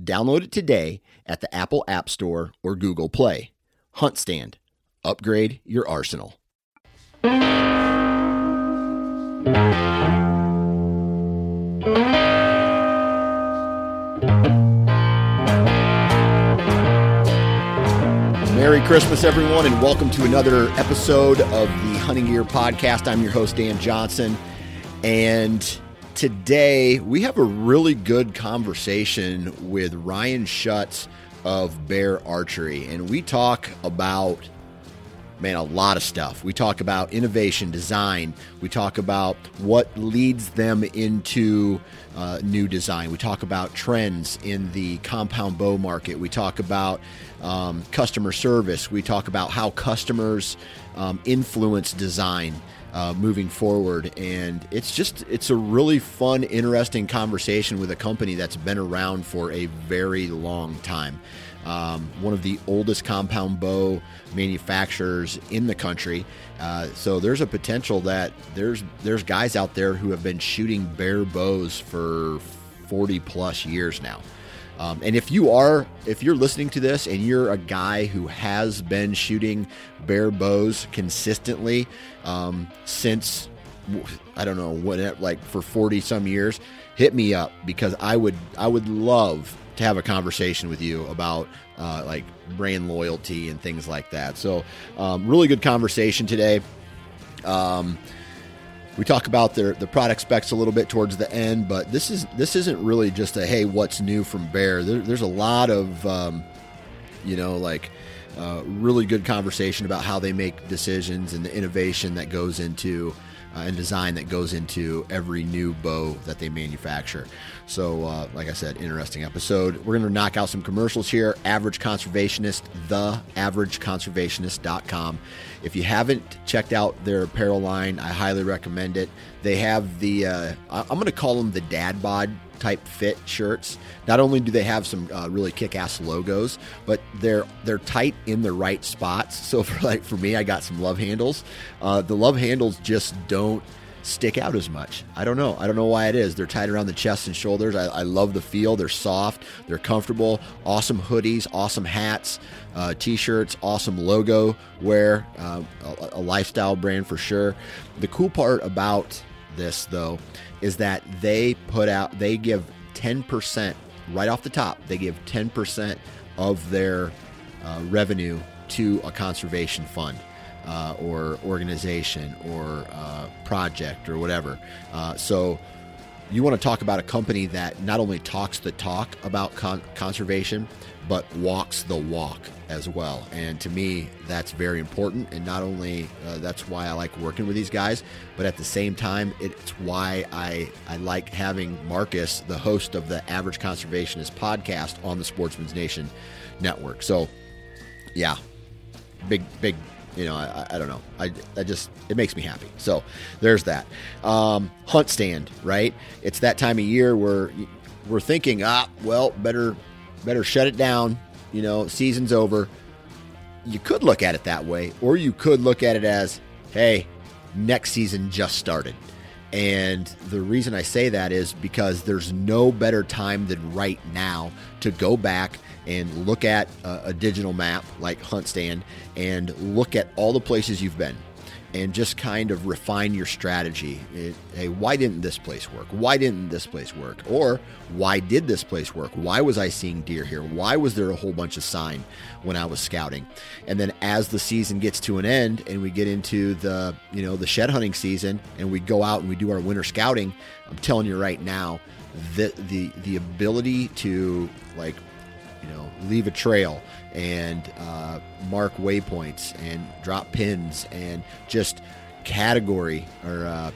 Download it today at the Apple App Store or Google Play. HuntStand. Upgrade your arsenal. Merry Christmas, everyone, and welcome to another episode of the Hunting Gear Podcast. I'm your host, Dan Johnson, and today, we have a really good conversation with Ryan Schutz of Bear Archery, and we talk about, man, a lot of stuff. We talk about innovation, design. We talk about what leads them into new design. We talk about trends in the compound bow market. We talk about customer service. We talk about how customers influence design moving forward, and it's a really fun, interesting conversation with a company that's been around for a very long time. One of the oldest compound bow manufacturers in the country. So there's a potential that there's guys out there who have been shooting Bear bows for 40 plus years now. And if you're listening to this and you're a guy who has been shooting Bear bows consistently since, I don't know what, like for 40 some years, hit me up, because I would love to have a conversation with you about like brand loyalty and things like that. So really good conversation today. We talk about the product specs a little bit towards the end, but this isn't really just a, hey, what's new from Bear. There's a lot of really good conversation about how they make decisions and the innovation that goes into and design that goes into every new bow that they manufacture. So like I said, interesting episode. We're going to knock out some commercials here. Average Conservationist, theaverageconservationist.com. If you haven't checked out their apparel line, I highly recommend it. They have the, I'm going to call them the dad bod type fit shirts. Not only do they have some really kick-ass logos, but they're tight in the right spots. So for me, I got some love handles. The love handles just don't stick out as much. I don't know why it is. They're tight around the chest and shoulders. I love the feel. They're soft. They're comfortable. Awesome hoodies. Awesome hats. T-shirts. Awesome logo wear. A lifestyle brand for sure. The cool part about this, though, is that they give 10% right off the top. They give 10% of their revenue to a conservation fund or organization or project or whatever. So you want to talk about a company that not only talks the talk about conservation, but walks the walk as well. And to me, that's very important. And not only that's why I like working with these guys, but at the same time, it's why I like having Marcus, the host of the Average Conservationist podcast, on the Sportsman's Nation network. So yeah, big, I don't know. I just, it makes me happy. So there's that. Hunt Stand, right? It's that time of year where we're thinking, better shut it down. Season's over. You could look at it that way, or you could look at it as, hey, next season just started. And the reason I say that is because there's no better time than right now to go back and look at a digital map like HuntStand and look at all the places you've been and just kind of refine your strategy. Hey, why didn't this place work? Why didn't this place work? Or why did this place work? Why was I seeing deer here? Why was there a whole bunch of sign when I was scouting? And then as the season gets to an end and we get into the, you know, the shed hunting season and we go out and we do our winter scouting, I'm telling you right now, the ability to, like, you know, leave a trail and mark waypoints and drop pins and just category or,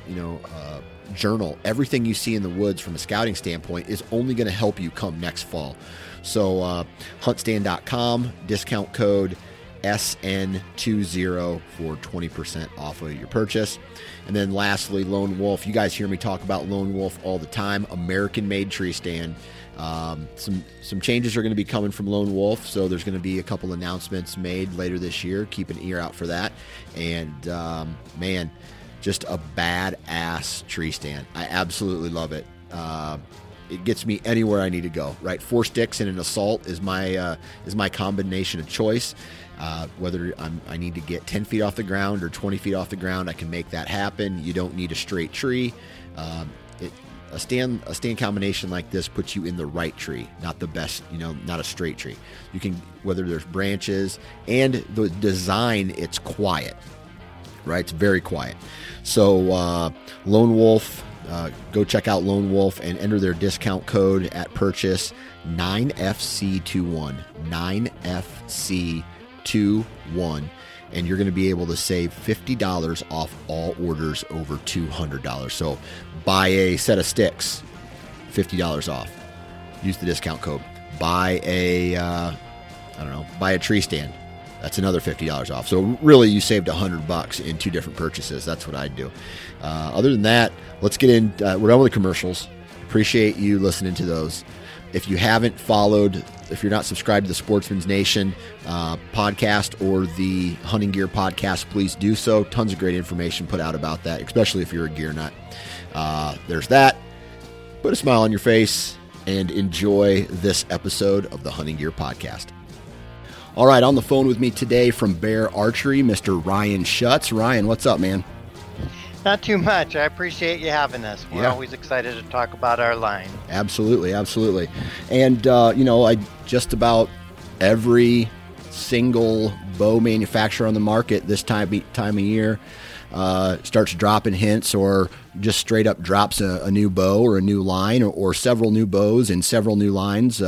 journal. Everything you see in the woods from a scouting standpoint is only going to help you come next fall. So huntstand.com, discount code SN20 for 20% off of your purchase. And then lastly, Lone Wolf. You guys hear me talk about Lone Wolf all the time. American-made tree stand. Some changes are going to be coming from Lone Wolf, so there's going to be a couple announcements made later this year. Keep an ear out for that. And man, just a badass tree stand. I absolutely love it. It gets me anywhere I need to go. Right, 4 sticks and an assault is my combination of choice. Whether I need to get 10 feet off the ground or 20 feet off the ground, I can make that happen. You don't need a straight tree. A stand combination like this puts you in the right tree, not the best, you know, not a straight tree. You can, whether there's branches, and the design, it's quiet, right? It's very quiet. So Lone Wolf, go check out Lone Wolf and enter their discount code at purchase, 9FC21, 9FC21. And you're going to be able to save $50 off all orders over $200. So buy a set of sticks, $50 off. Use the discount code. Buy a, buy a tree stand. That's another $50 off. So really, you saved $100 in 2 different purchases. That's what I'd do. Other than that, let's get in. We're done with the commercials. Appreciate you listening to those. If you haven't followed, if you're not subscribed to the Sportsman's Nation podcast or the Hunting Gear podcast, please do so. Tons of great information put out about that, especially if you're a gear nut. There's that. Put a smile on your face and enjoy this episode of the Hunting Gear podcast. All right, on the phone with me today from Bear Archery, Mr. Ryan Schutz. Ryan, what's up, man? Not too much. I appreciate you having us. We're always excited to talk about our line. Absolutely, absolutely. And, I just about every single bow manufacturer on the market this time of year starts dropping hints or just straight up drops a new bow or a new line or several new bows and several new lines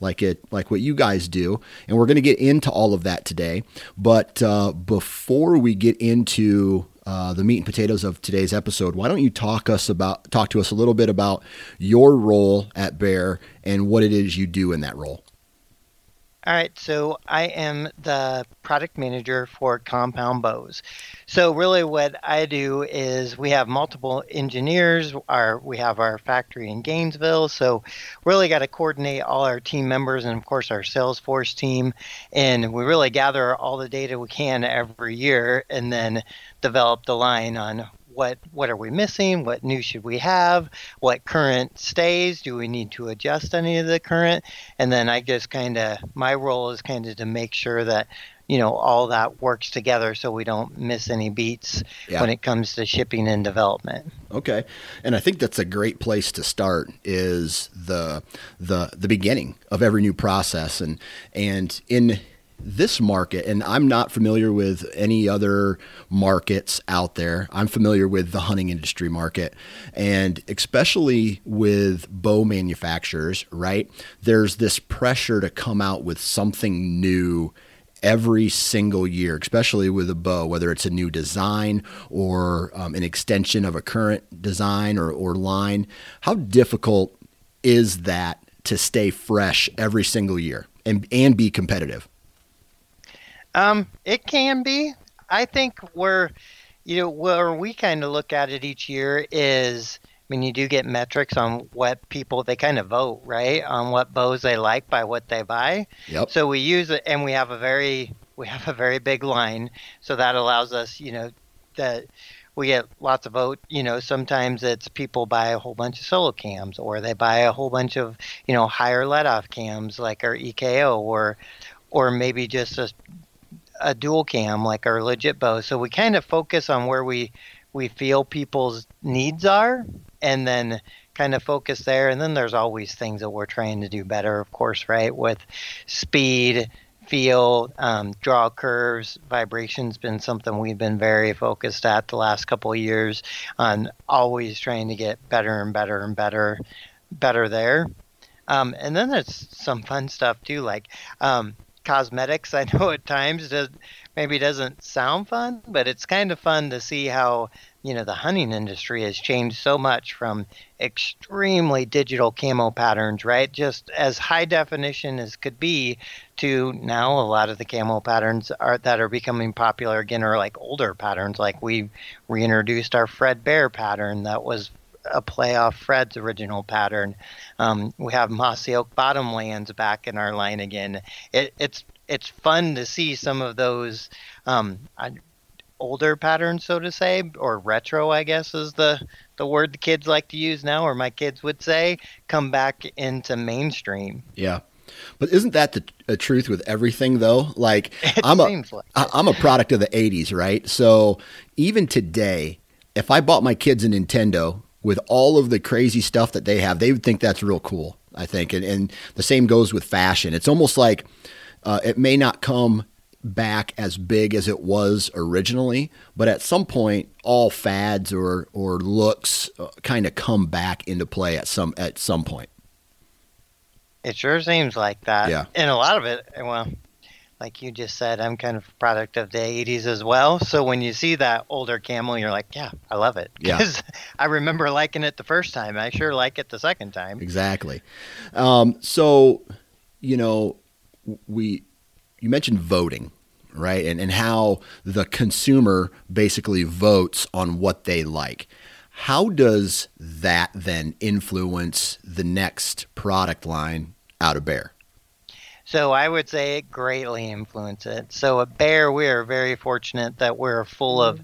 like what you guys do. And we're going to get into all of that today. But before we get into the meat and potatoes of today's episode, why don't you talk to us a little bit about your role at Bear and what it is you do in that role? All right, so I am the product manager for Compound Bows. So really what I do is we have multiple engineers. We have our factory in Gainesville, so really got to coordinate all our team members and, of course, our Salesforce team. And we really gather all the data we can every year and then develop the line on what are we missing, what new should we have, what current stays, do we need to adjust any of the current, and then I just my role is to make sure that, you know, all that works together so we don't miss any beats when it comes to shipping and development. Okay. And I think that's a great place to start is the beginning of every new process and in this market, and I'm not familiar with any other markets out there. I'm familiar with the hunting industry market, and especially with bow manufacturers, right? There's this pressure to come out with something new every single year, especially with a bow, whether it's a new design or an extension of a current design or line. How difficult is that to stay fresh every single year and be competitive? It can be. I think where we kind of look at it each year is, you do get metrics on what people, they kind of vote, right, on what bows they like by what they buy. Yep. So we use it, and we have a very big line, so that allows us, that we get lots of vote. You know, sometimes it's people buy a whole bunch of solo cams, or they buy a whole bunch of, you know, higher let-off cams like our EKO, or maybe just a dual cam like our Legit Bow. So we kind of focus on where we feel people's needs are, and then kind of focus there. And then there's always things that we're trying to do better, of course, right, with speed, feel, draw curves. Vibration's been something we've been very focused at the last couple of years on, always trying to get better and better and better there. And then there's some fun stuff too, like cosmetics. I know at times maybe doesn't sound fun, but it's kind of fun to see how, you know, the hunting industry has changed so much from extremely digital camo patterns, right, just as high definition as could be, to now a lot of the camo patterns that are becoming popular again are like older patterns. Like we reintroduced our Fred Bear pattern that was a playoff Fred's original pattern. We have Mossy Oak Bottomlands back in our line again. It's fun to see some of those older patterns, so to say, or retro, I guess, is the word the kids like to use now, or my kids would say, come back into mainstream. Yeah. But isn't that the truth with everything, though? Like, I'm a product of the 80s, right? So even today, if I bought my kids a Nintendo with all of the crazy stuff that they have, they would think that's real cool, I think. And the same goes with fashion. It's almost like it may not come back as big as it was originally, but at some point all fads or looks kind of come back into play at some point. It sure seems like that. Yeah. And a lot of it, well, like you just said, I'm kind of a product of the 80s as well. So when you see that older camel, you're like, yeah, I love it. Because I remember liking it the first time. I sure like it the second time. Exactly. So, you know, you mentioned voting, right? And how the consumer basically votes on what they like. How does that then influence the next product line out of Bear? So I would say it greatly influences it. So at Bear, we are very fortunate that we're full of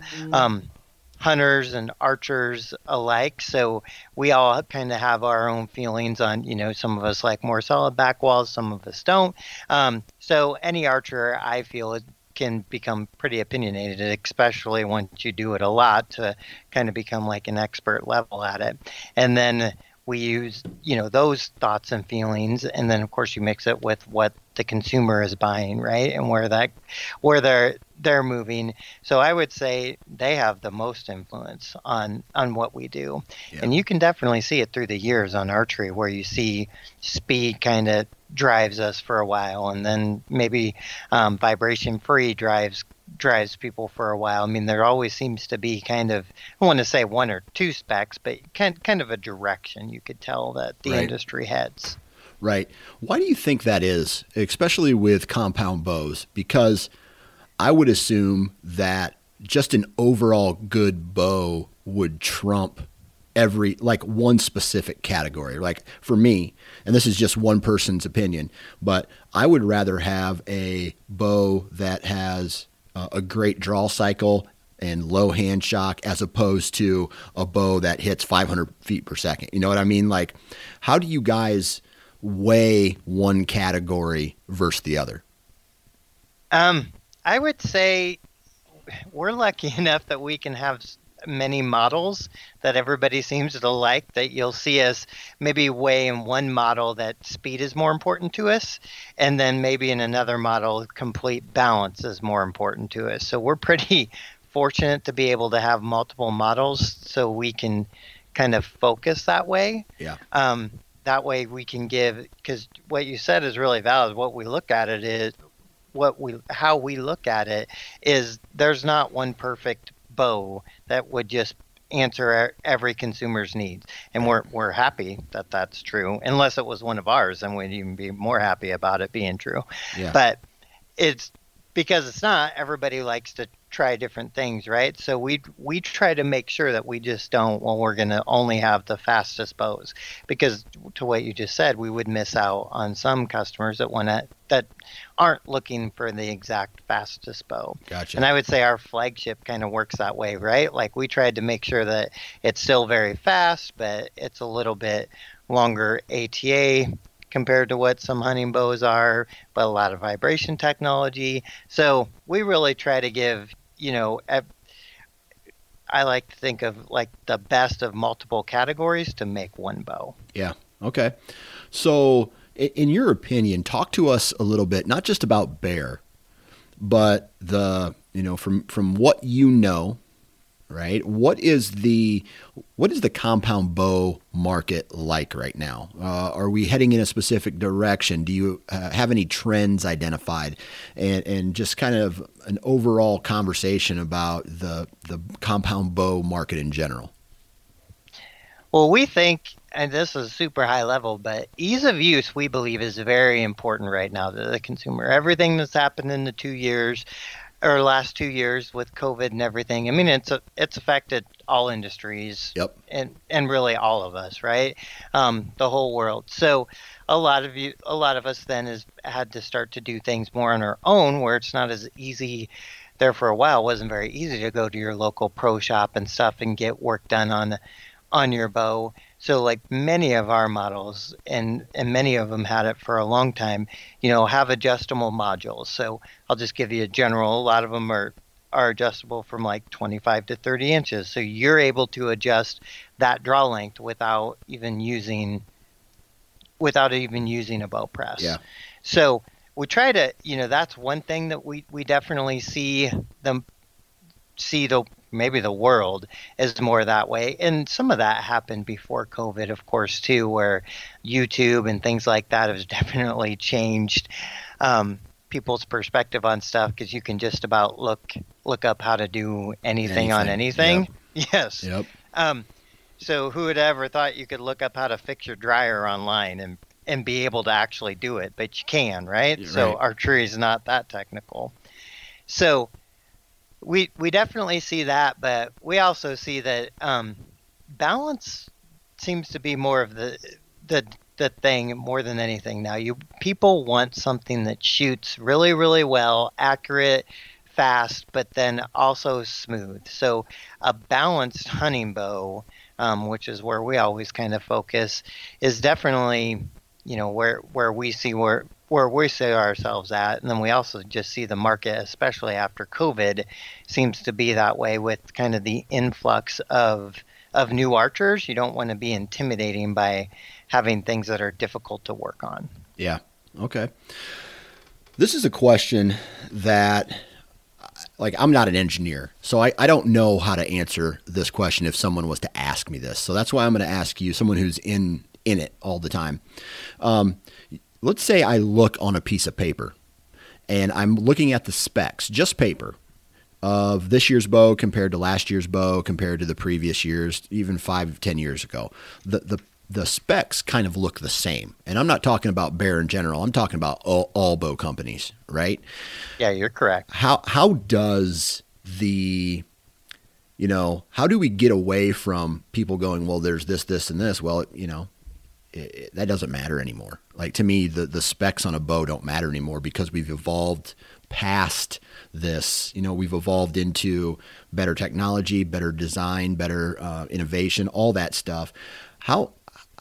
hunters and archers alike. So we all kind of have our own feelings on, you know, some of us like more solid back walls, some of us don't. So any archer, I feel, can become pretty opinionated, especially once you do it a lot, to kind of become like an expert level at it. And then we use, you know, those thoughts and feelings, and then of course you mix it with what the consumer is buying, right, and where they're moving. So I would say they have the most influence on what we do. Yeah. And you can definitely see it through the years on archery, where you see speed kind of drives us for a while, and then maybe vibration free drives people for a while. I mean, there always seems to be kind of, I want to say one or two specs, but kind of a direction you could tell that the industry heads. Right. Why do you think that is, especially with compound bows? Because I would assume that just an overall good bow would trump every, like, one specific category. Like for me, and this is just one person's opinion, but I would rather have a bow that has a great draw cycle and low hand shock, as opposed to a bow that hits 500 feet per second. You know what I mean? Like, how do you guys weigh one category versus the other? I would say we're lucky enough that we can have many models that everybody seems to like, that you'll see us maybe weigh in one model that speed is more important to us, and then maybe in another model complete balance is more important to us. So we're pretty fortunate to be able to have multiple models, so we can kind of focus that way. Yeah. That way we can give, because what you said is really valid. What we look at it is how we look at it is, there's not one perfect bow that would just answer every consumer's needs, and we're happy that that's true. Unless it was one of ours, then we'd even be more happy about it being true. Yeah. But it's because it's not. Everybody likes to try different things, right? So we try to make sure that we just don't, well, we're going to only have the fastest bows, because to what you just said, we would miss out on some customers that that aren't looking for the exact fastest bow. Gotcha. And I would say our flagship kind of works that way, right? Like we tried to make sure that it's still very fast, but it's a little bit longer ATA compared to what some hunting bows are, but a lot of vibration technology. So we really try to give, I like to think of like the best of multiple categories to make one bow. Yeah. Okay. So in your opinion, talk to us a little bit, not just about Bear, but from what you know, right? What is the compound bow market like right now? Are we heading in a specific direction? Do you have any trends identified, and just kind of an overall conversation about the compound bow market in general? Well, we think, and this is super high level, but ease of use, we believe, is very important right now to the consumer. Everything that's happened in the 2 years, or last 2 years with COVID and everything. I mean, it's affected all industries. Yep. And really all of us, right? The whole world. So a lot of us then had to start to do things more on our own, where it's not as easy. There for a while, it wasn't very easy to go to your local pro shop and stuff and get work done on your bow. So like many of our models, and many of them had it for a long time, have adjustable modules. So I'll just give you a general, a lot of them are adjustable from like 25 to 30 inches. So you're able to adjust that draw length without even using a bow press. Yeah. So we try to, that's one thing that we definitely see maybe the world is more that way. And some of that happened before COVID, of course, too, where YouTube and things like that has definitely changed people's perspective on stuff, because you can just about look up how to do anything on anything. Yep. Yes. Yep. So who would ever thought you could look up how to fix your dryer online and be able to actually do it? But you can, right? You're so right. Archery is not that technical. So we definitely see that, but we also see that balance seems to be more of the thing more than anything now. People want something that shoots really, really well, accurate, fast, but then also smooth. So a balanced hunting bow, which is where we always kind of focus, is definitely where we see ourselves at. And then we also just see the market, especially after COVID, seems to be that way with kind of the influx of new archers. You don't want to be intimidating by having things that are difficult to work on. Yeah. Okay. This is a question that, like, I'm not an engineer, so I don't know how to answer this question if someone was to ask me this. So that's why I'm going to ask you, someone who's in it all the time. Let's say I look on a piece of paper and I'm looking at the specs, just paper, of this year's bow compared to last year's bow, compared to the previous years, even 5, 10 years ago. The specs kind of look the same. And I'm not talking about Bear in general. I'm talking about all bow companies, right? Yeah, you're correct. How does the... how do we get away from people going, well, there's this, this, and this? Well, that doesn't matter anymore. Like, to me, the specs on a bow don't matter anymore, because we've evolved past this. We've evolved into better technology, better design, better innovation, all that stuff. How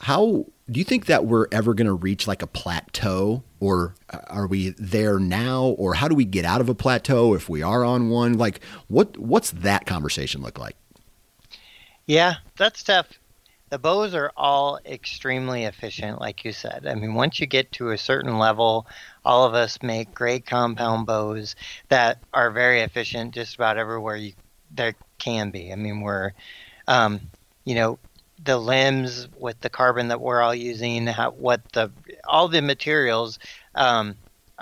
do you think that we're ever going to reach like a plateau, or are we there now, or how do we get out of a plateau if we are on one? Like, what's that conversation look like? Yeah, that's tough. The bows are all extremely efficient, like you said. I mean, once you get to a certain level, all of us make great compound bows that are very efficient just about everywhere there can be. I mean, we're, the limbs with the carbon that we're all using, all the materials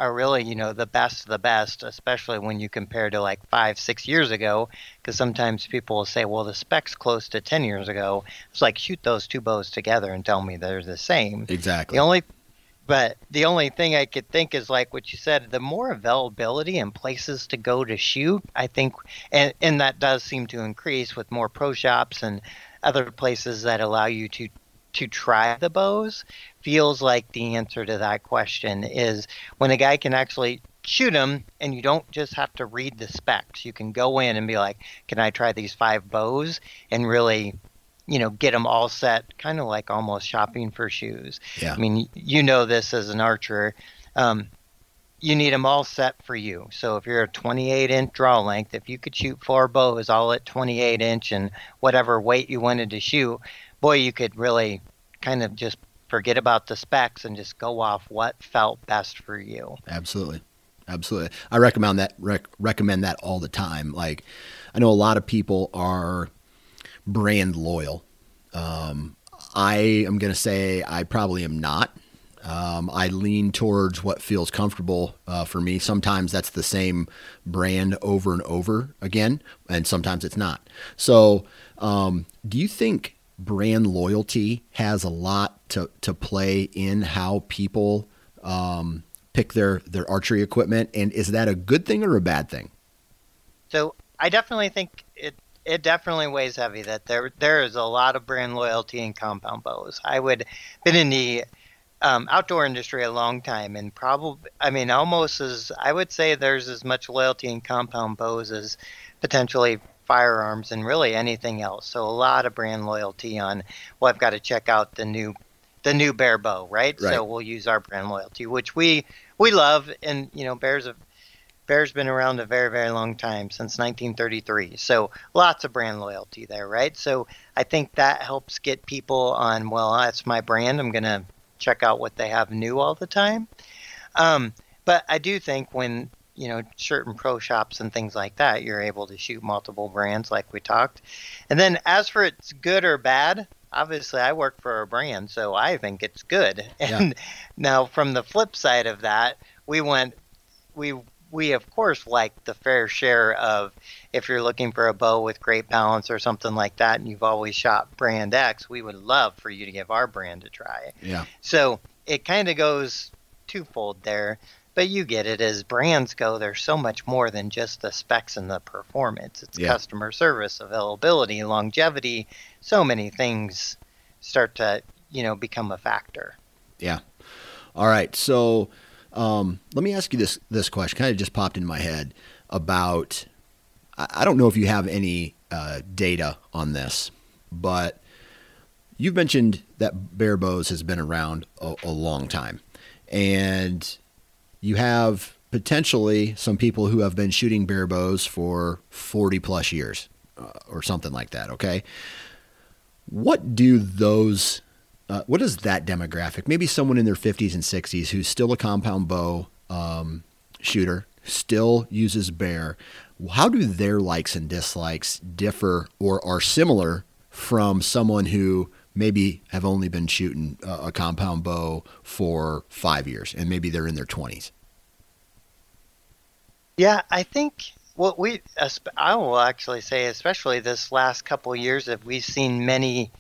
are really, the best of the best, especially when you compare to like 5, 6 years ago, because sometimes people will say, well, the spec's close to 10 years ago. It's like, shoot those two bows together and tell me they're the same. Exactly. The only But the only thing I could think is like what you said, the more availability and places to go to shoot, I think, and that does seem to increase with more pro shops and other places that allow you to try the bows, feels like the answer to that question is when a guy can actually shoot them and you don't just have to read the specs. You can go in and be like, can I try these 5 bows and really, get them all set, kind of like almost shopping for shoes. Yeah. I mean, this as an archer, you need them all set for you. So if you're a 28-inch draw length, if you could shoot 4 bows all at 28-inch and whatever weight you wanted to shoot, boy, you could really kind of just forget about the specs and just go off what felt best for you. Absolutely. Absolutely. I recommend that all the time. Like, I know a lot of people are brand loyal. I am going to say I probably am not. I lean towards what feels comfortable for me. Sometimes that's the same brand over and over again, and sometimes it's not. So do you think brand loyalty has a lot to play in how people pick their archery equipment? And is that a good thing or a bad thing? So I definitely think it definitely weighs heavy that there is a lot of brand loyalty in compound bows. I would been in the outdoor industry a long time, and probably, almost as, I would say there's as much loyalty in compound bows as potentially firearms and really anything else. So a lot of brand loyalty on, well, I've got to check out the new Bear bow, right? So we'll use our brand loyalty, which we love. And Bear's been around a very, very long time, since 1933. So lots of brand loyalty there, right? So I think that helps get people on, well, that's my brand, I'm gonna check out what they have new all the time. But I do think when certain pro shops and things like that, you're able to shoot multiple brands like we talked. And then as for it's good or bad, obviously I work for a brand, so I think it's good. And now from the flip side of that, we of course like the fair share of, if you're looking for a bow with great balance or something like that, and you've always shot brand X, we would love for you to give our brand a try. Yeah. So it kind of goes twofold there. But you get it, as brands go, there's so much more than just the specs and the performance. It's customer service, availability, longevity. So many things start to, become a factor. Yeah. All right. So let me ask you this question. Kind of just popped in my head about, I don't know if you have any data on this, but you've mentioned that Bear Bows has been around a long time. And you have potentially some people who have been shooting Bear Bows for 40 plus years or something like that. Okay. What is that demographic? Maybe someone in their 50s and 60s who's still a compound bow shooter, still uses Bear. How do their likes and dislikes differ or are similar from someone who maybe have only been shooting a compound bow for 5 years and maybe they're in their 20s? Yeah, I think I will actually say, especially this last couple of years, that we've seen many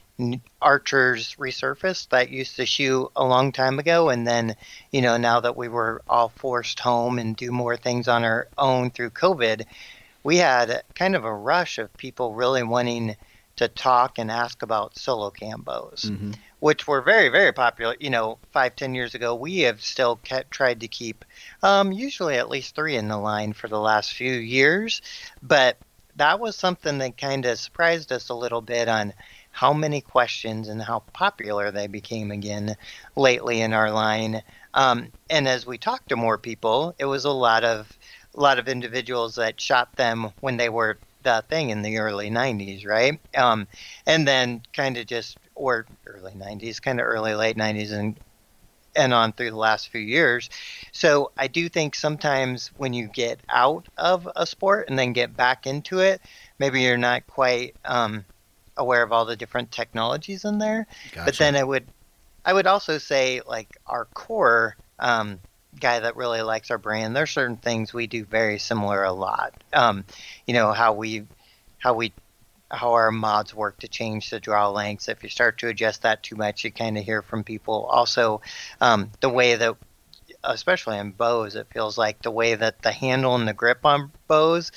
archers resurface that used to shoot a long time ago. And then, now that we were all forced home and do more things on our own through COVID, we had kind of a rush of people really wanting to talk and ask about solo cam bows, mm-hmm. which were very, very popular. 5-10 years ago, we have still tried to keep usually at least 3 in the line for the last few years. But that was something that kind of surprised us a little bit on how many questions and how popular they became again lately in our line. And as we talked to more people, it was a lot of individuals that shot them when they were the thing in the early 90s, right? And then kind of just, or early 90s, kind of early, late 90s and on through the last few years. So I do think sometimes when you get out of a sport and then get back into it, maybe you're not quite aware of all the different technologies in there. Gotcha. But then I would also say, like, our core guy that really likes our brand, there's certain things we do very similar a lot. How we how our mods work to change the draw lengths. If you start to adjust that too much, you kind of hear from people. Also, the way that, especially in bows, it feels like the way that the handle and the grip on bows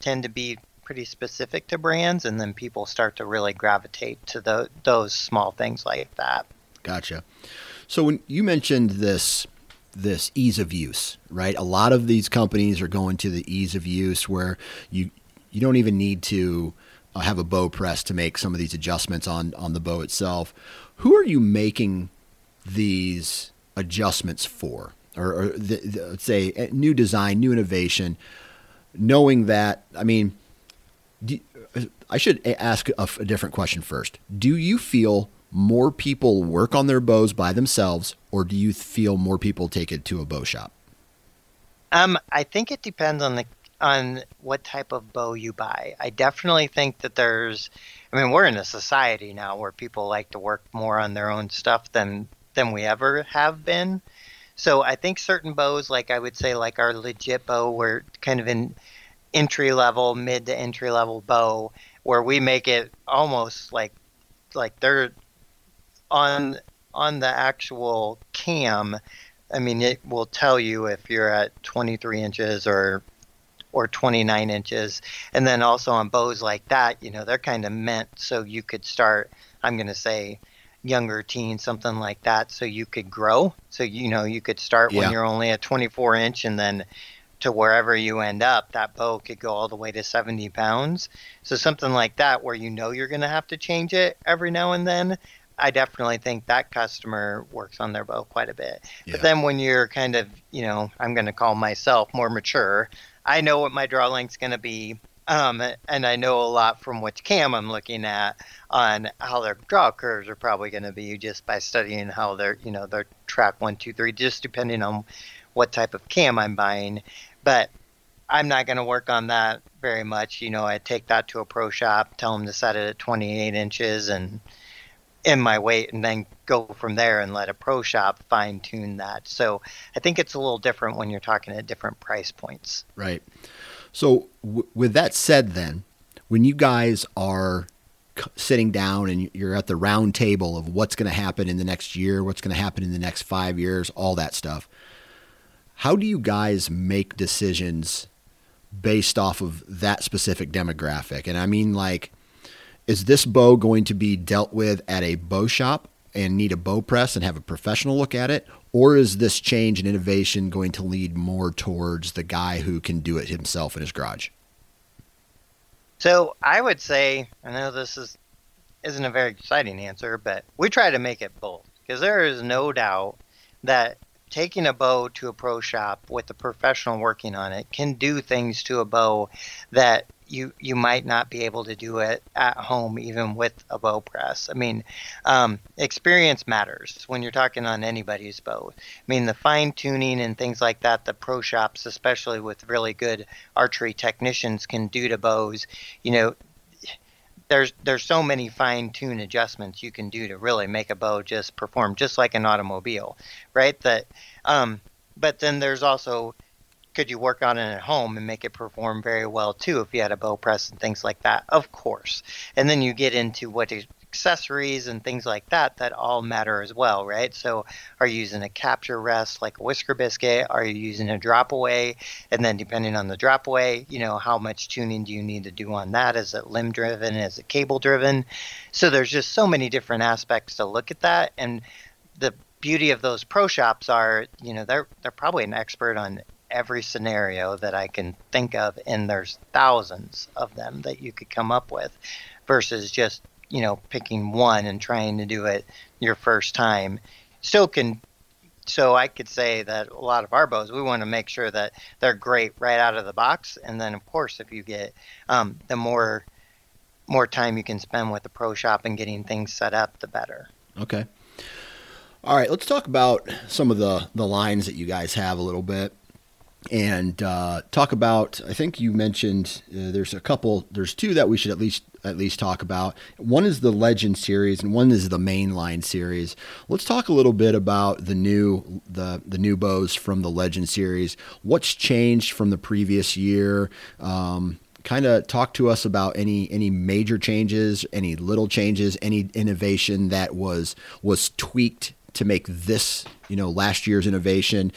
tend to be pretty specific to brands, and then people start to really gravitate to those small things like that. Gotcha. So when you mentioned this ease of use, right? A lot of these companies are going to the ease of use where you don't even need to have a bow press to make some of these adjustments on the bow itself. Who are you making these adjustments for? Or let's say new design, new innovation, knowing that, I mean, I should ask a different question first. Do you feel more people work on their bows by themselves, or do you feel more people take it to a bow shop? I think it depends on what type of bow you buy. I definitely think that we're in a society now where people like to work more on their own stuff than we ever have been. So I think certain bows, like I would say, like our legit bow, we're kind of in entry level, mid to entry level bow, where we make it almost like they're on the actual cam. I mean, it will tell you if you're at 23 inches or 29 inches. And then also on bows like that, they're kind of meant so you could start, I'm going to say younger teens, something like that. So you could grow. So, you could start when you're only at 24 inch, and then to wherever you end up, that bow could go all the way to 70 pounds. So something like that, where you're going to have to change it every now and then. I definitely think that customer works on their bow quite a bit. Yeah. But then when you're kind of, I'm going to call myself more mature, I know what my draw length's going to be, and I know a lot from which cam I'm looking at on how their draw curves are probably going to be, just by studying how their track 1, 2, 3, just depending on what type of cam I'm buying. But I'm not going to work on that very much. I take that to a pro shop, tell them to set it at 28 inches and in my weight, and then go from there and let a pro shop fine tune that. So I think it's a little different when you're talking at different price points. Right. So with that said, then, when you guys are sitting down and you're at the round table of what's going to happen in the next year, what's going to happen in the next 5 years, all that stuff, how do you guys make decisions based off of that specific demographic? And I mean, is this bow going to be dealt with at a bow shop and need a bow press and have a professional look at it? Or is this change and innovation going to lead more towards the guy who can do it himself in his garage? So I would say, I know this isn't a very exciting answer, but we try to make it both, because there is no doubt that taking a bow to a pro shop with a professional working on it can do things to a bow that you might not be able to do it at home, even with a bow press. I mean, experience matters when you're talking on anybody's bow. I mean, the fine tuning and things like that, the pro shops, especially with really good archery technicians, can do to bows. There's so many fine tune adjustments you can do to really make a bow just perform just like an automobile, right? That, but then there's also, could you work on it at home and make it perform very well too if you had a bow press and things like that? Of course. And then you get into what accessories and things like that all matter as well, right? So are you using a capture rest like a Whisker Biscuit? Are you using a drop away? And then depending on the drop away, how much tuning do you need to do on that? Is it limb driven? Is it cable driven? So there's just so many different aspects to look at that. And the beauty of those pro shops are, they're probably an expert on every scenario that I can think of, and there's thousands of them that you could come up with, versus just picking one and trying to do it your first time. So I could say that a lot of our bows, we want to make sure that they're great right out of the box, and then of course if you get the more time you can spend with the pro shop and getting things set up, the better. Okay. All right, let's talk about some of the lines that you guys have a little bit. And talk about, I think you mentioned there's two that we should at least talk about. One is the Legend series and one is the Mainline series. Let's talk a little bit about the new bows from the Legend series. What's changed from the previous year? kind of talk to us about any major changes, any little changes, any innovation that was tweaked to make this, last year's innovation,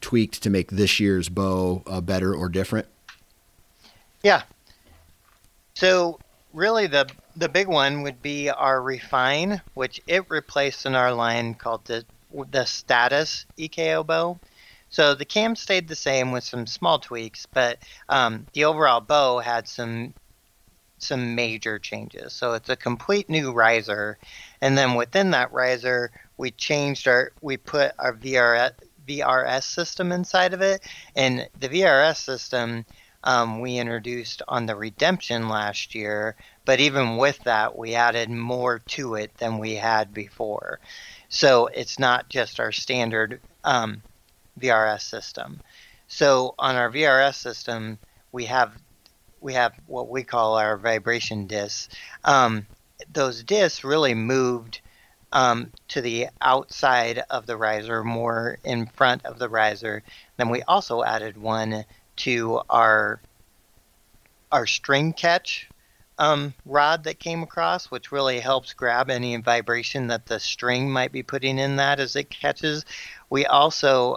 tweaked to make this year's bow better or different. Yeah. So really the big one would be our refine, which it replaced in our line called the status EKO bow. So the cam stayed the same with some small tweaks, but the overall bow had some major changes. So it's a complete new riser, and then within that riser, we put our VRS system inside of it, and the VRS system we introduced on the Redemption last year. But even with that, we added more to it than we had before. So it's not just our standard VRS system. So on our VRS system, we have what we call our vibration discs. Those discs really moved to the outside of the riser, more in front of the riser. Then we also added one to our string catch rod that came across, which really helps grab any vibration that the string might be putting in that as it catches. We also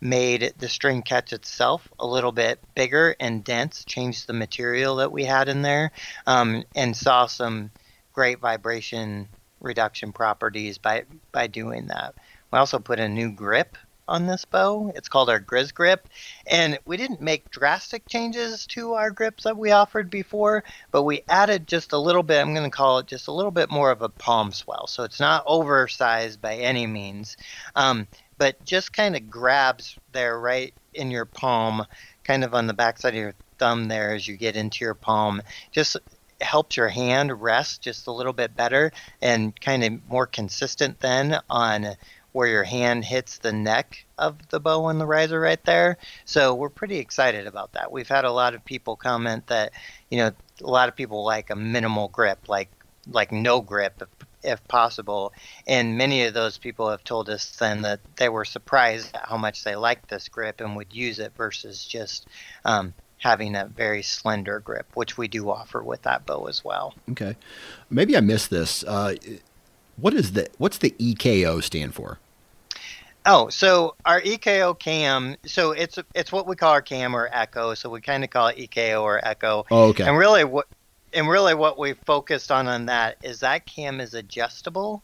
made the string catch itself a little bit bigger and dense, changed the material that we had in there, and saw some great vibration reduction properties by doing that. We also put a new grip on this bow. It's called our Grizz Grip, and we didn't make drastic changes to our grips that we offered before, but we added just a little bit. I'm going to call it just a little bit more of a palm swell, so it's not oversized by any means, but just kind of grabs there right in your palm, kind of on the backside of your thumb there as you get into your palm. Just helps your hand rest just a little bit better and kind of more consistent then on where your hand hits the neck of the bow and the riser right there. So we're pretty excited about that. We've had a lot of people comment that, a lot of people like a minimal grip, like no grip if possible. And many of those people have told us then that they were surprised at how much they liked this grip and would use it versus just having a very slender grip, which we do offer with that bow as well. Okay. Maybe I missed this. What's the EKO stand for? Oh, so our EKO cam, so it's what we call our cam or echo. So we kind of call it EKO or echo. Oh, okay. And really what we focused on that is that cam is adjustable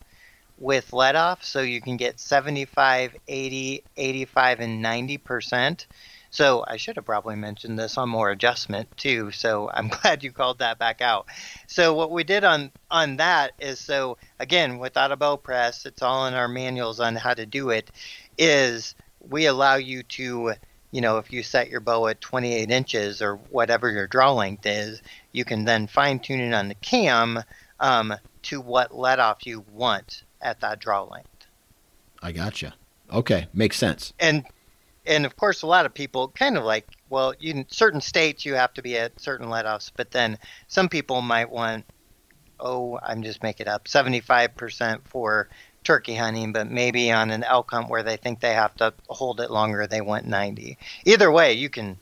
with let off. So you can get 75, 80, 85, and 90%. So I should have probably mentioned this on more adjustment too. So I'm glad you called that back out. So what we did on that is, so again, without a bow press, it's all in our manuals on how to do it, is we allow you to, if you set your bow at 28 inches or whatever your draw length is, you can then fine tune it on the cam to what let off you want at that draw length. I gotcha. Okay. Makes sense. And of course, a lot of people kind of like, well, in certain states you have to be at certain let-offs, but then some people might want, I'm just making it up, 75% for turkey hunting, but maybe on an elk hunt where they think they have to hold it longer, they want 90. Either way, you can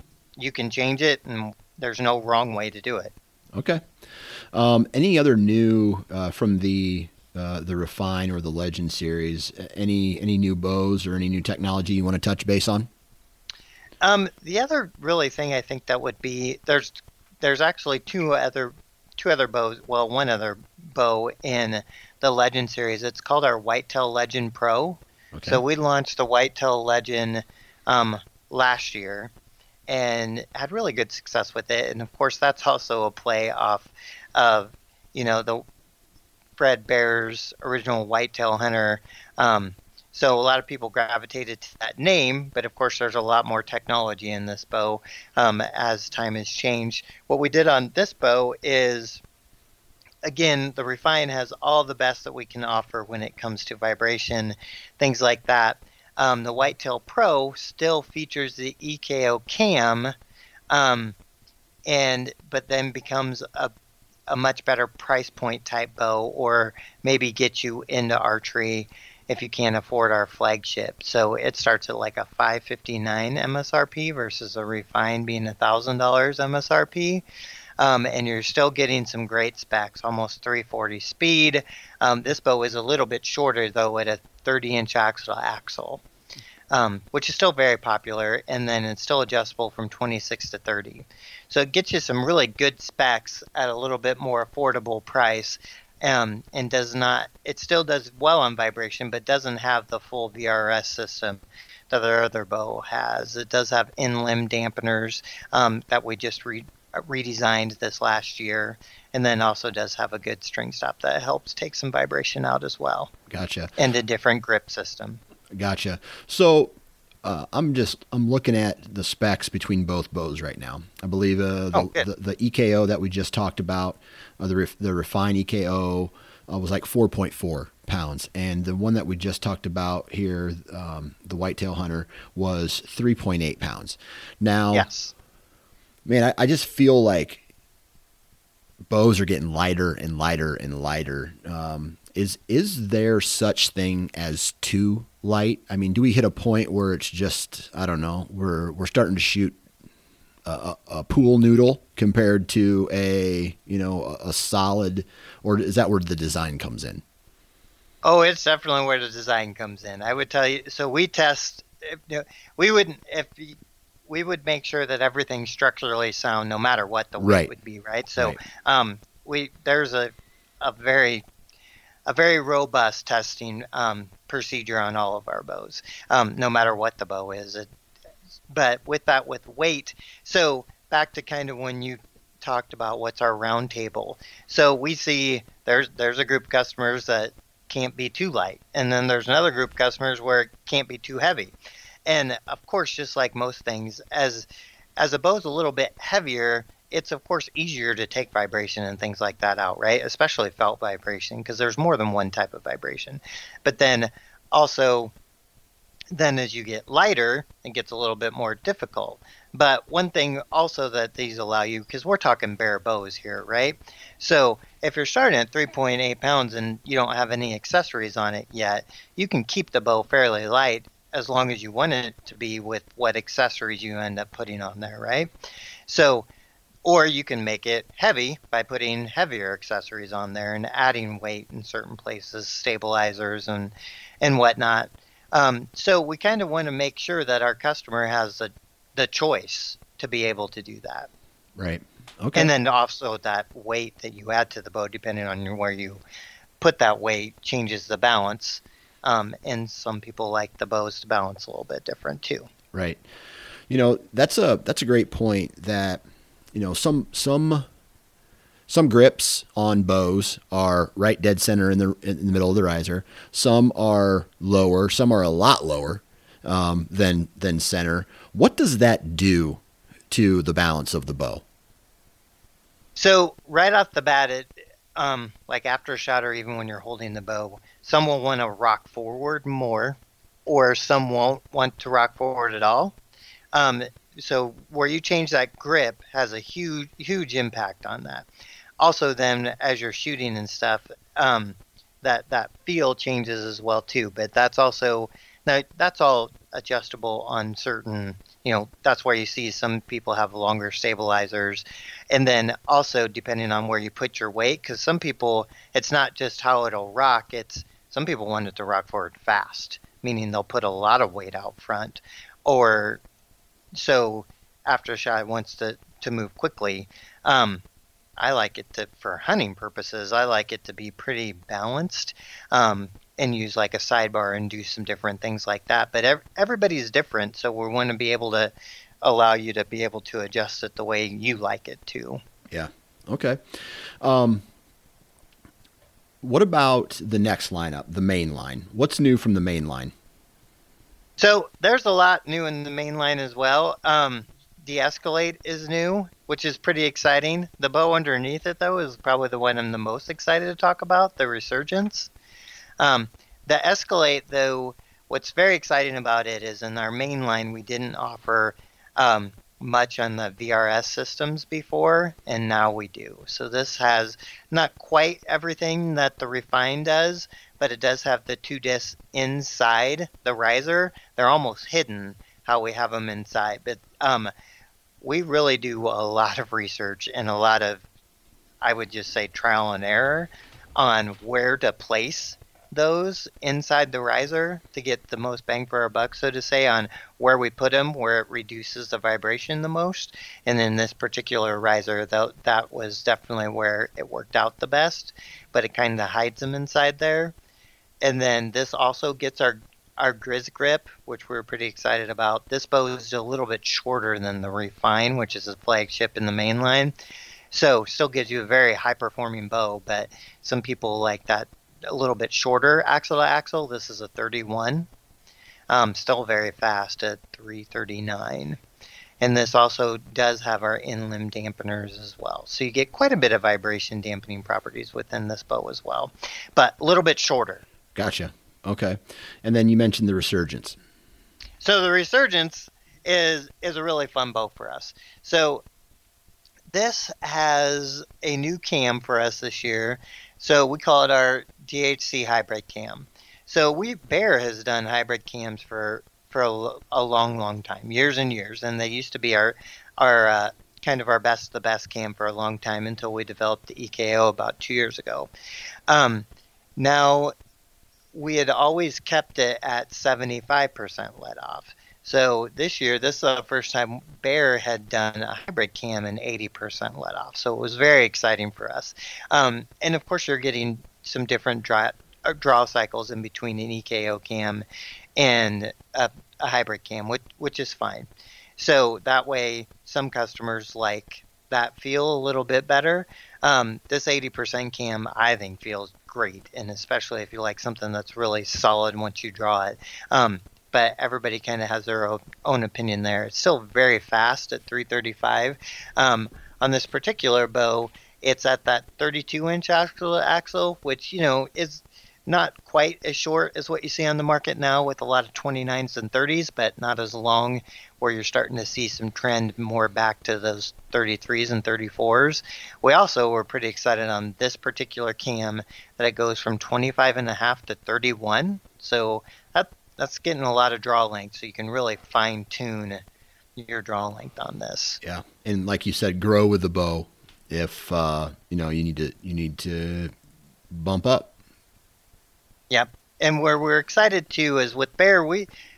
change it, and there's no wrong way to do it. Okay. Any other new from the Refine or the Legend series, any new bows or any new technology you want to touch base on? The other really thing I think that would be, there's actually two other bows. Well, one other bow in the Legend series. It's called our Whitetail Legend Pro. Okay. So we launched the Whitetail Legend last year and had really good success with it. And of course, that's also a play off of, the Fred Bear's original Whitetail Hunter. So a lot of people gravitated to that name, but of course there's a lot more technology in this bow as time has changed. What we did on this bow is, again, the Refine has all the best that we can offer when it comes to vibration, things like that. The Whitetail Pro still features the EKO cam, but then becomes a much better price point type bow, or maybe get you into archery. if you can't afford our flagship. So it starts at like a $559 MSRP versus a refined being a $1,000 MSRP. And you're still getting some great specs, almost 340 speed. This bow is a little bit shorter, though, at a 30-inch axle, which is still very popular. And then it's still adjustable from 26 to 30. So it gets you some really good specs at a little bit more affordable price. And does not, it still does well on vibration, but doesn't have the full VRS system that our other bow has. It does have in-limb dampeners that we just redesigned this last year, and then also does have a good string stop that helps take some vibration out as well. Gotcha. And a different grip system. Gotcha. So I'm looking at the specs between both bows right now. I believe the EKO that we just talked about, the refined EKO was like 4.4 pounds, and the one that we just talked about here, the Whitetail Hunter, was 3.8 pounds. Now, yes. Man, I just feel like bows are getting lighter and lighter and lighter. Is there such thing as too light? I mean, do we hit a point where it's just, I don't know, we're starting to shoot a pool noodle compared to a solid, or is that where the design comes in? Oh, it's definitely where the design comes in. I would tell you. So we test. We would make sure that everything's structurally sound, no matter what the weight would be, right? So there's a very robust testing procedure on all of our bows, no matter what the bow is. But with weight, so back to kind of when you talked about what's our round table. So we see there's a group of customers that can't be too light, and then there's another group of customers where it can't be too heavy. And of course, just like most things, as a bow's a little bit heavier, it's of course easier to take vibration and things like that out, right? Especially felt vibration, because there's more than one type of vibration. But then also, as you get lighter, it gets a little bit more difficult. But one thing also that these allow you, because we're talking bare bows here, right? So if you're starting at 3.8 pounds and you don't have any accessories on it yet, you can keep the bow fairly light, as long as you want it to be, with what accessories you end up putting on there, right? So, or you can make it heavy by putting heavier accessories on there and adding weight in certain places, stabilizers and whatnot. So we kind of want to make sure that our customer has the choice to be able to do that. Right. Okay. And then also that weight that you add to the bow, depending on where you put that weight, changes the balance. And some people like the bows to balance a little bit different too. Right. That's a great point that, some grips on bows are right dead center in the middle of the riser. Some are lower, some are a lot lower, than center. What does that do to the balance of the bow? So right off the bat, it, like after a shot or even when you're holding the bow, some will want to rock forward more, or some won't want to rock forward at all. So where you change that grip has a huge, huge impact on that. Also then, as you're shooting and stuff, that feel changes as well too. But that's also, that's all adjustable on certain, that's where you see some people have longer stabilizers. And then also depending on where you put your weight, because some people, it's not just how it'll rock, it's some people want it to rock forward fast, meaning they'll put a lot of weight out front. Or so after a shot wants to move quickly. I like it to, for hunting purposes, I like it to be pretty balanced. And use like a sidebar and do some different things like that. But everybody's different, so we want to be able to allow you to be able to adjust it the way you like it too. Yeah. Okay. What about the next lineup, the main line? What's new from the main line? So there's a lot new in the main line as well. De-Escalate is new, which is pretty exciting. The bow underneath it, though, is probably the one I'm the most excited to talk about, the Resurgence. The Escalate, though, what's very exciting about it is in our main line, we didn't offer much on the VRS systems before, and now we do. So this has not quite everything that the Refine does, but it does have the two discs inside the riser. They're almost hidden how we have them inside, but we really do a lot of research and a lot of, I would just say, trial and error on where to place those inside the riser to get the most bang for our buck, so to say, on where we put them, where it reduces the vibration the most. And in this particular riser, that was definitely where it worked out the best, but it kind of hides them inside there. And then this also gets our Grizz Grip, which we're pretty excited about. This bow is a little bit shorter than the Refine, which is a flagship in the main line. So still gives you a very high-performing bow, but some people like that a little bit shorter axle-to-axle. This is a 31. Still very fast at 339. And this also does have our in-limb dampeners as well. So you get quite a bit of vibration dampening properties within this bow as well, but a little bit shorter. Gotcha. Okay. And then you mentioned the Resurgence. So the Resurgence is a really fun bow for us. So this has a new cam for us this year. So we call it our DHC hybrid cam. So Bear has done hybrid cams for a long, long time, years and years. And they used to be our kind of our best, the best cam for a long time until we developed the EKO about 2 years ago. Now we had always kept it at 75% let off. So this year, this is the first time Bear had done a hybrid cam and 80% let off. So it was very exciting for us. And of course, you're getting some different draw cycles in between an EKO cam and a hybrid cam, which is fine. So that way, some customers like that feel a little bit better. This 80% cam, I think, feels great, and especially if you like something that's really solid once you draw it. But everybody kind of has their own opinion there. It's still very fast at 335. On this particular bow, it's at that 32-inch axle, which, you know, is not quite as short as what you see on the market now with a lot of 29s and 30s, but not as long, where you're starting to see some trend more back to those 33s and 34s. We also were pretty excited on this particular cam that it goes from 25.5 to 31. So that's getting a lot of draw length, so you can really fine-tune your draw length on this. Yeah, and like you said, grow with the bow. If you know, you need to bump up. Yep, and where we're excited too is with Bear.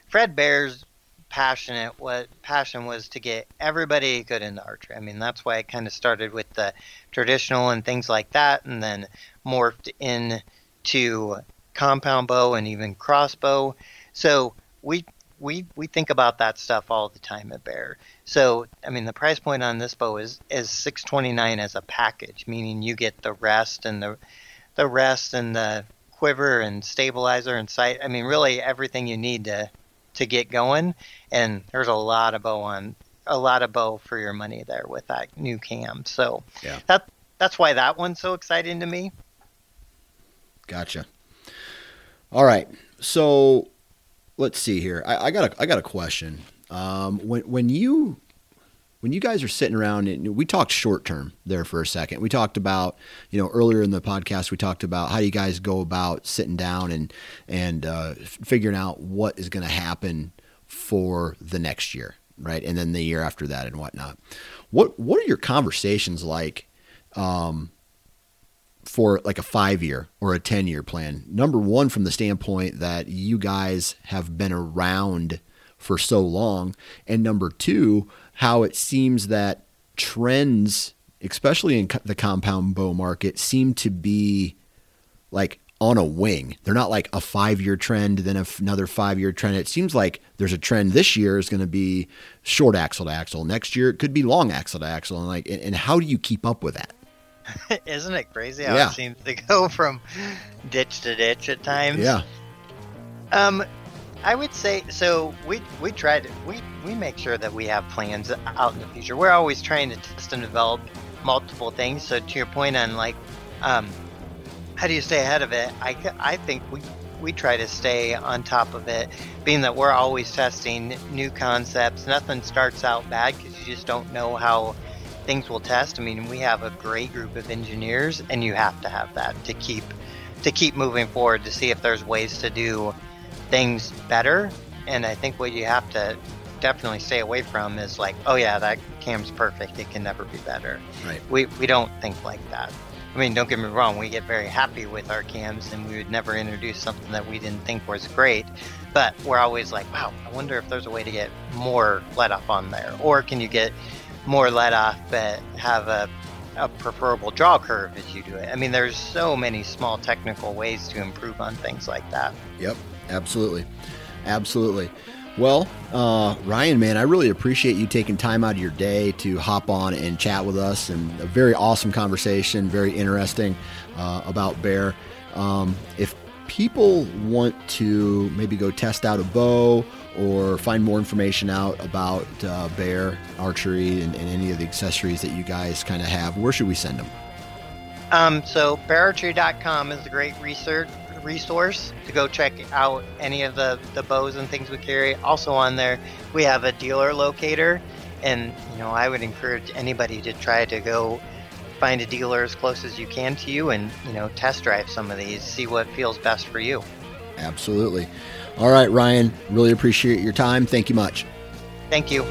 Fred Bear's passion was to get everybody good into archery. I mean, that's why it kind of started with the traditional and things like that, and then morphed into compound bow and even crossbow. So we think about that stuff all the time at Bear. So, I mean, the price point on this bow is $629 as a package, meaning you get the rest and the quiver and stabilizer and sight. I mean, really everything you need to get going. And there's a lot of bow for your money there with that new cam. So yeah, that's why that one's so exciting to me. Gotcha. All right. So let's see here. I got a question. When you guys are sitting around, and we talked short term there for a second. We talked about, you know, earlier in the podcast, we talked about how you guys go about sitting down and figuring out what is going to happen for the next year, right? And then the year after that and whatnot. What are your conversations like? For like a 5-year or a 10-year plan, number one, from the standpoint that you guys have been around for so long, and number two, how it seems that trends, especially in the compound bow market, seem to be like on a wing. They're not like a 5-year trend, then another 5-year trend. It seems like there's a trend this year is going to be short axle to axle. Next year it could be long axle to axle. And like, and how do you keep up with that? Isn't it crazy how it seems to go from ditch to ditch at times? Yeah. I would say, so we try to, we make sure that we have plans out in the future. We're always trying to test and develop multiple things. So to your point on, like, how do you stay ahead of it? I think we we try to stay on top of it, being that we're always testing new concepts. Nothing starts out bad because you just don't know how things will test. I mean, we have a great group of engineers, and you have to have that to keep moving forward to see if there's ways to do things better. And I think what you have to definitely stay away from is like, oh yeah, that cam's perfect, it can never be better. Right. We don't think like that. I mean, don't get me wrong, we get very happy with our cams, and we would never introduce something that we didn't think was great. But we're always like, wow, I wonder if there's a way to get more let off on there, or can you get more let off but have a preferable draw curve as you do it. I mean, there's so many small technical ways to improve on things like that. Yep, absolutely. Absolutely. Well, Ryan, man, I really appreciate you taking time out of your day to hop on and chat with us, and a very awesome conversation, very interesting about Bear. If people want to maybe go test out a bow or find more information out about Bear Archery and any of the accessories that you guys kind of have, where should we send them? So beararchery.com is a great resource to go check out any of the bows and things we carry. Also on there, we have a dealer locator, and you know, I would encourage anybody to try to go find a dealer as close as you can to you, and you know, test drive some of these, see what feels best for you. Absolutely. All right, Ryan, really appreciate your time. Thank you much. Thank you.